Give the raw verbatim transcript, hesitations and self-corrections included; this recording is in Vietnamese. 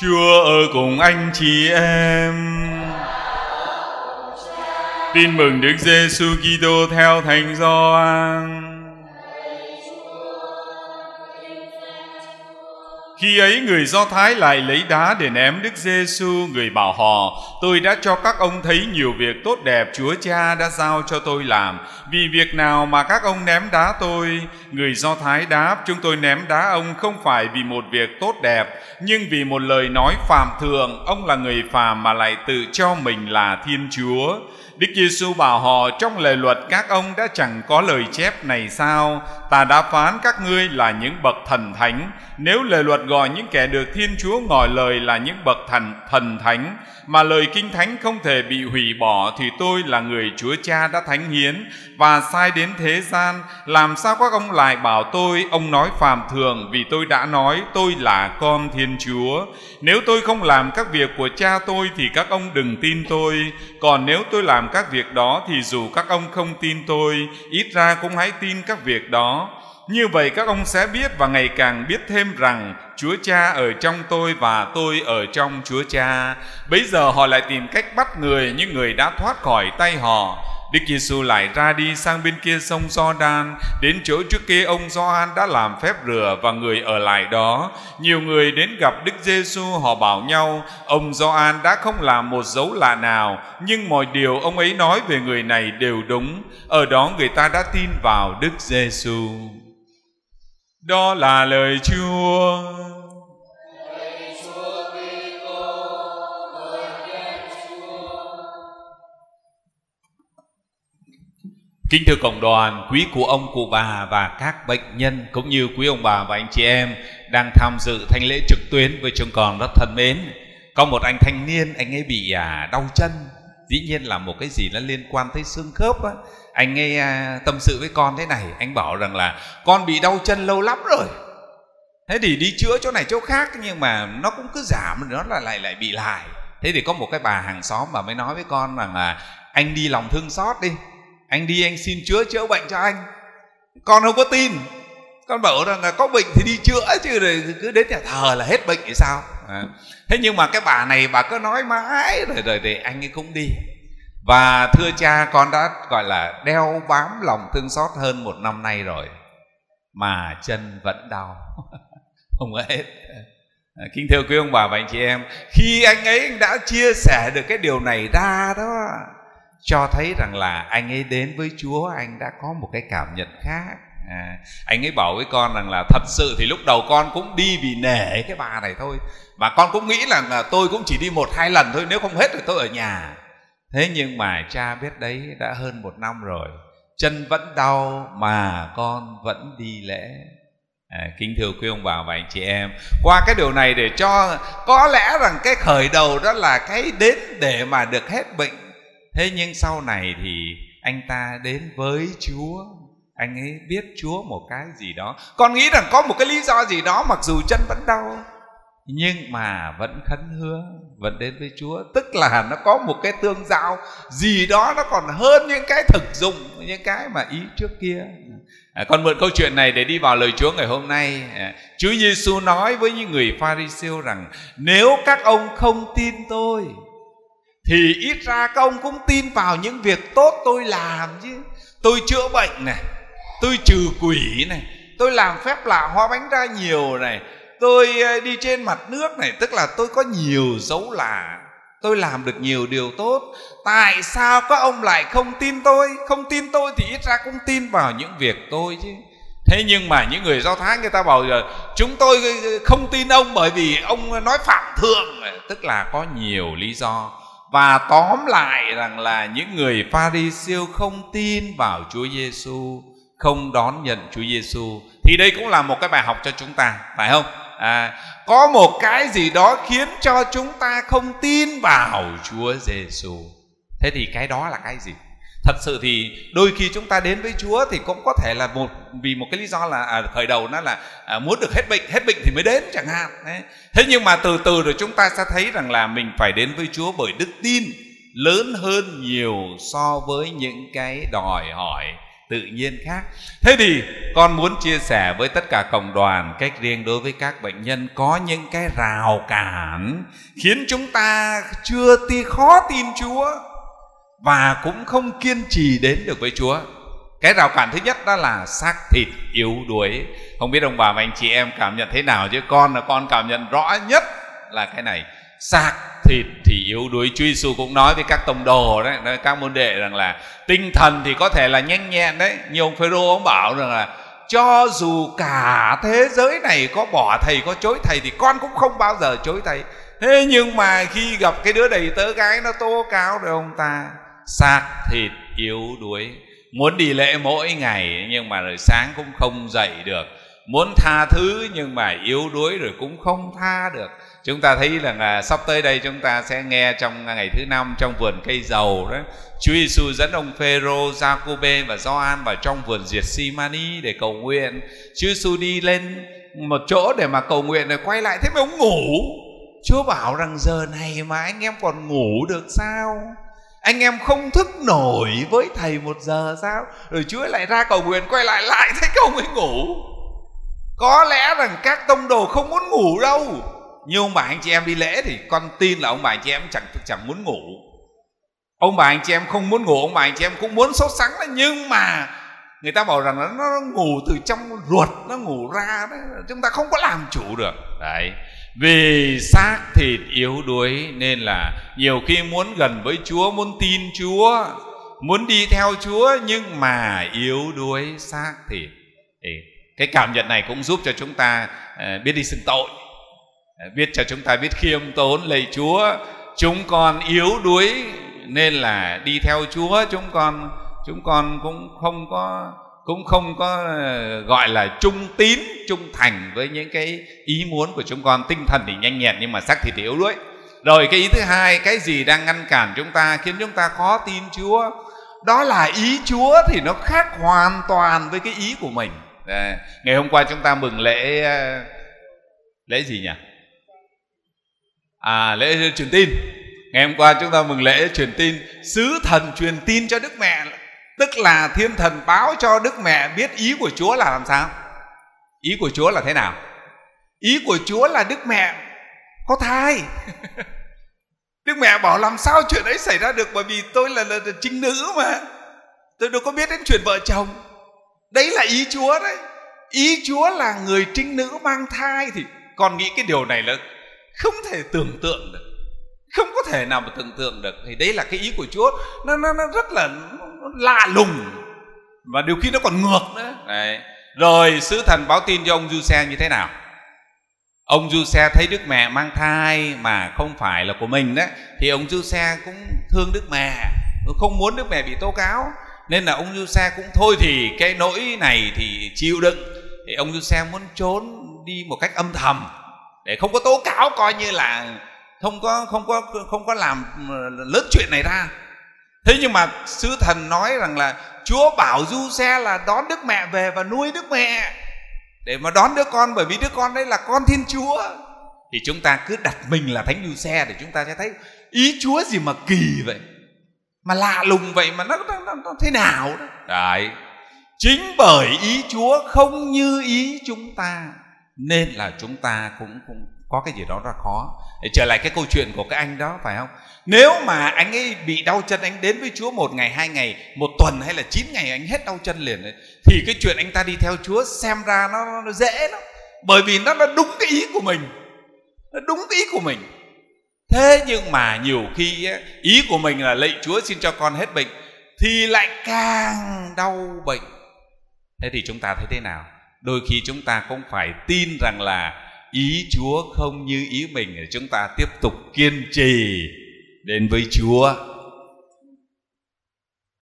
Chúa ở cùng anh chị em. Tin mừng Đức Giêsu Kitô theo Thánh Gioan. Khi ấy người Do Thái lại lấy đá để ném Đức Giêsu. Người bảo họ: Tôi đã cho các ông thấy nhiều việc tốt đẹp Chúa Cha đã giao cho tôi làm. Vì việc nào mà các ông ném đá tôi? Người Do Thái đáp: Chúng tôi ném đá ông không phải vì một việc tốt đẹp, nhưng vì một lời nói phàm thường. Ông là người phàm mà lại tự cho mình là Thiên Chúa. Đức Giêsu bảo họ: Trong lề luật các ông đã chẳng có lời chép này sao? Ta đã phán các ngươi là những bậc thần thánh. Nếu lề luật gọi những kẻ được Thiên Chúa ngỏ lời là những bậc thần, thần thánh, mà lời Kinh Thánh không thể bị hủy bỏ, thì tôi là người Chúa Cha đã thánh hiến và sai đến thế gian. Làm sao các ông lại bảo tôi, ông nói phàm thường? Vì tôi đã nói, tôi là con Thiên Chúa. Nếu tôi không làm các việc của Cha tôi thì các ông đừng tin tôi. Còn nếu tôi làm các việc đó thì dù các ông không tin tôi, ít ra cũng hãy tin các việc đó. Như vậy các ông sẽ biết và ngày càng biết thêm rằng Chúa Cha ở trong tôi và tôi ở trong Chúa Cha. Bấy giờ họ lại tìm cách bắt người, nhưng người đã thoát khỏi tay họ. Đức Giêsu lại ra đi sang bên kia sông Giođan, đến chỗ trước kia ông Gioan đã làm phép rửa và người ở lại đó. Nhiều người đến gặp Đức Giêsu, họ bảo nhau: Ông Gioan đã không làm một dấu lạ nào, nhưng mọi điều ông ấy nói về người này đều đúng. Ở đó người ta đã tin vào Đức Giêsu. Đó là lời Chúa. Kính thưa cộng đoàn, quý cụ ông, cụ bà và các bệnh nhân, cũng như quý ông bà và anh chị em đang tham dự thánh lễ trực tuyến với chúng con rất thân mến. Có một anh thanh niên, anh ấy bị à, đau chân, dĩ nhiên là một cái gì nó liên quan tới xương khớp á. Anh ấy à, tâm sự với con thế này, anh bảo rằng là con bị đau chân lâu lắm rồi. Thế thì đi chữa chỗ này chỗ khác nhưng mà nó cũng cứ giảm, nó lại lại, lại bị lại. Thế thì có một cái bà hàng xóm mà mới nói với con rằng là anh đi lòng thương xót đi. Anh đi anh xin Chúa chữa bệnh cho anh. Con không có tin. Con bảo rằng là có bệnh thì đi chữa chứ cứ đến nhà thờ là hết bệnh thì sao à. Thế nhưng mà cái bà này bà cứ nói mãi. Rồi rồi để anh ấy cũng đi. Và thưa cha, con đã gọi là đeo bám lòng thương xót hơn một năm nay rồi mà chân vẫn đau không hết. Kính thưa quý ông bà và anh chị em, khi anh ấy đã chia sẻ được cái điều này ra đó, cho thấy rằng là anh ấy đến với Chúa, anh đã có một cái cảm nhận khác à. Anh ấy bảo với con rằng là thật sự thì lúc đầu con cũng đi vì nể cái bà này thôi, mà con cũng nghĩ rằng là tôi cũng chỉ đi một hai lần thôi, nếu không hết thì tôi ở nhà. Thế nhưng mà cha biết đấy, đã hơn một năm rồi, chân vẫn đau mà con vẫn đi lễ à. Kính thưa quý ông bà và anh chị em, qua cái điều này để cho có lẽ rằng cái khởi đầu đó là cái đến để mà được hết bệnh. Thế nhưng sau này thì anh ta đến với Chúa, anh ấy biết Chúa một cái gì đó. Con nghĩ rằng có một cái lý do gì đó, mặc dù chân vẫn đau nhưng mà vẫn khấn hứa, vẫn đến với Chúa. Tức là nó có một cái tương giao gì đó, nó còn hơn những cái thực dụng, những cái mà ý trước kia à. Con mượn câu chuyện này để đi vào lời Chúa ngày hôm nay à. Chúa Giêsu nói với những người Pha-ri-siêu rằng: Nếu các ông không tin tôi thì ít ra các ông cũng tin vào những việc tốt tôi làm chứ. Tôi chữa bệnh này, tôi trừ quỷ này, tôi làm phép lạ hóa bánh ra nhiều này, tôi đi trên mặt nước này. Tức là tôi có nhiều dấu lạ, tôi làm được nhiều điều tốt. Tại sao các ông lại không tin tôi? Không tin tôi thì ít ra cũng tin vào những việc tôi chứ. Thế nhưng mà những người Do Thái người ta bảo giờ chúng tôi không tin ông bởi vì ông nói phạm thượng. Tức là có nhiều lý do. Và tóm lại rằng là những người Pha-ri-siêu không tin vào Chúa Giêsu, không đón nhận Chúa Giêsu, thì đây cũng là một cái bài học cho chúng ta, phải không? À, có một cái gì đó khiến cho chúng ta không tin vào Chúa Giêsu. Thế thì cái đó là cái gì? Thật sự thì đôi khi chúng ta đến với Chúa thì cũng có thể là một vì một cái lý do là à, khởi đầu nó là à, muốn được hết bệnh, hết bệnh thì mới đến chẳng hạn. Đấy. Thế nhưng mà từ từ rồi chúng ta sẽ thấy rằng là mình phải đến với Chúa bởi đức tin lớn hơn nhiều so với những cái đòi hỏi tự nhiên khác. Thế thì con muốn chia sẻ với tất cả cộng đoàn cách riêng đối với các bệnh nhân có những cái rào cản khiến chúng ta chưa ti khó tin Chúa và cũng không kiên trì đến được với Chúa. Cái rào cản thứ nhất đó là xác thịt yếu đuối. Không biết ông bà và anh chị em cảm nhận thế nào, chứ con là con cảm nhận rõ nhất là cái này, xác thịt thì yếu đuối. Chúa Giêsu cũng nói với các tông đồ đấy, nói các môn đệ rằng là tinh thần thì có thể là nhanh nhẹn đấy. Như ông Phêrô ông bảo rằng là cho dù cả thế giới này có bỏ thầy, có chối thầy thì con cũng không bao giờ chối thầy. Thế nhưng mà khi gặp cái đứa đầy tớ gái nó tố cáo rồi ông ta xác thịt yếu đuối, muốn đi lễ mỗi ngày nhưng mà rồi sáng cũng không dậy được, muốn tha thứ nhưng mà yếu đuối rồi cũng không tha được. Chúng ta thấy rằng là sắp tới đây chúng ta sẽ nghe trong ngày thứ năm trong vườn cây dầu đó, Chúa Giêsu dẫn ông Phêrô, Gia-cô-bê và Gioan vào trong vườn Gethsemani để cầu nguyện. Chúa Giêsu đi lên một chỗ để mà cầu nguyện rồi quay lại, thế mà ông ngủ. Chúa bảo rằng giờ này mà anh em còn ngủ được sao? Anh em không thức nổi với thầy một giờ sao? Rồi Chúa lại ra cầu nguyện, quay lại lại thấy ông ấy ngủ. Có lẽ rằng các tông đồ không muốn ngủ đâu, nhưng ông bà anh chị em đi lễ thì con tin là ông bà anh chị em chẳng chẳng muốn ngủ. Ông bà anh chị em không muốn ngủ, ông bà anh chị em cũng muốn sốt sắng đó, nhưng mà người ta bảo rằng nó, nó ngủ từ trong ruột, nó ngủ ra đó, chúng ta không có làm chủ được. Đấy, vì xác thịt yếu đuối nên là nhiều khi muốn gần với Chúa, muốn tin Chúa, muốn đi theo Chúa nhưng mà yếu đuối xác thịt. Thì cái cảm nhận này cũng giúp cho chúng ta biết đi xưng tội, biết cho chúng ta biết khiêm tốn. Lạy Chúa, chúng con yếu đuối nên là đi theo Chúa chúng con chúng con cũng không có cũng không có gọi là trung tín, trung thành với những cái ý muốn của chúng con. Tinh thần thì nhanh nhẹn nhưng mà xác thịt thì yếu đuối. Rồi cái ý thứ hai, cái gì đang ngăn cản chúng ta khiến chúng ta khó tin Chúa? Đó là ý Chúa thì nó khác hoàn toàn với cái ý của mình. Đấy, ngày hôm qua chúng ta mừng lễ lễ gì nhỉ? À, lễ truyền tin. Ngày hôm qua chúng ta mừng lễ truyền tin, sứ thần truyền tin cho Đức Mẹ, tức là thiên thần báo cho Đức Mẹ biết ý của Chúa là làm sao. Ý của Chúa là thế nào? Ý của Chúa là Đức Mẹ có thai. Đức Mẹ bảo làm sao chuyện ấy xảy ra được, bởi vì tôi là, là, là trinh nữ mà, tôi đâu có biết đến chuyện vợ chồng. Đấy là ý Chúa đấy. Ý Chúa là người trinh nữ mang thai. Thì con nghĩ cái điều này là không thể tưởng tượng được, không có thể nào mà tưởng tượng được. Thì đấy là cái ý của Chúa, nó, nó, nó rất là lạ lùng và điều khi nó còn ngược nữa. Đấy. Rồi sứ thần báo tin cho ông Giuse như thế nào? Ông Giuse thấy Đức Mẹ mang thai mà không phải là của mình đấy, thì ông Giuse cũng thương Đức Mẹ, không muốn Đức Mẹ bị tố cáo, nên là ông Giuse cũng thôi thì cái nỗi này thì chịu đựng. Thì ông Giuse muốn trốn đi một cách âm thầm để không có tố cáo, coi như là không có không có không có làm lớn chuyện này ra. Thế nhưng mà sứ thần nói rằng là Chúa bảo Giuse là đón Đức Mẹ về và nuôi Đức Mẹ để mà đón đứa con, bởi vì đứa con đấy là con Thiên Chúa. Thì chúng ta cứ đặt mình là Thánh Giuse để chúng ta sẽ thấy ý Chúa gì mà kỳ vậy, mà lạ lùng vậy, mà nó, nó, nó thế nào đó. Đấy, chính bởi ý Chúa không như ý chúng ta nên là chúng ta cũng, cũng có cái gì đó rất khó. Để trở lại cái câu chuyện của cái anh đó, phải không? Nếu mà anh ấy bị đau chân, anh đến với Chúa một ngày, hai ngày, một tuần hay là chín ngày anh hết đau chân liền ấy, thì cái chuyện anh ta đi theo Chúa xem ra nó, nó dễ lắm, bởi vì nó, nó đúng cái ý của mình, nó đúng cái ý của mình. Thế nhưng mà nhiều khi ấy, ý của mình là lạy Chúa xin cho con hết bệnh, thì lại càng đau bệnh. Thế thì chúng ta thấy thế nào? Đôi khi chúng ta cũng phải tin rằng là ý Chúa không như ý mình để chúng ta tiếp tục kiên trì đến với Chúa.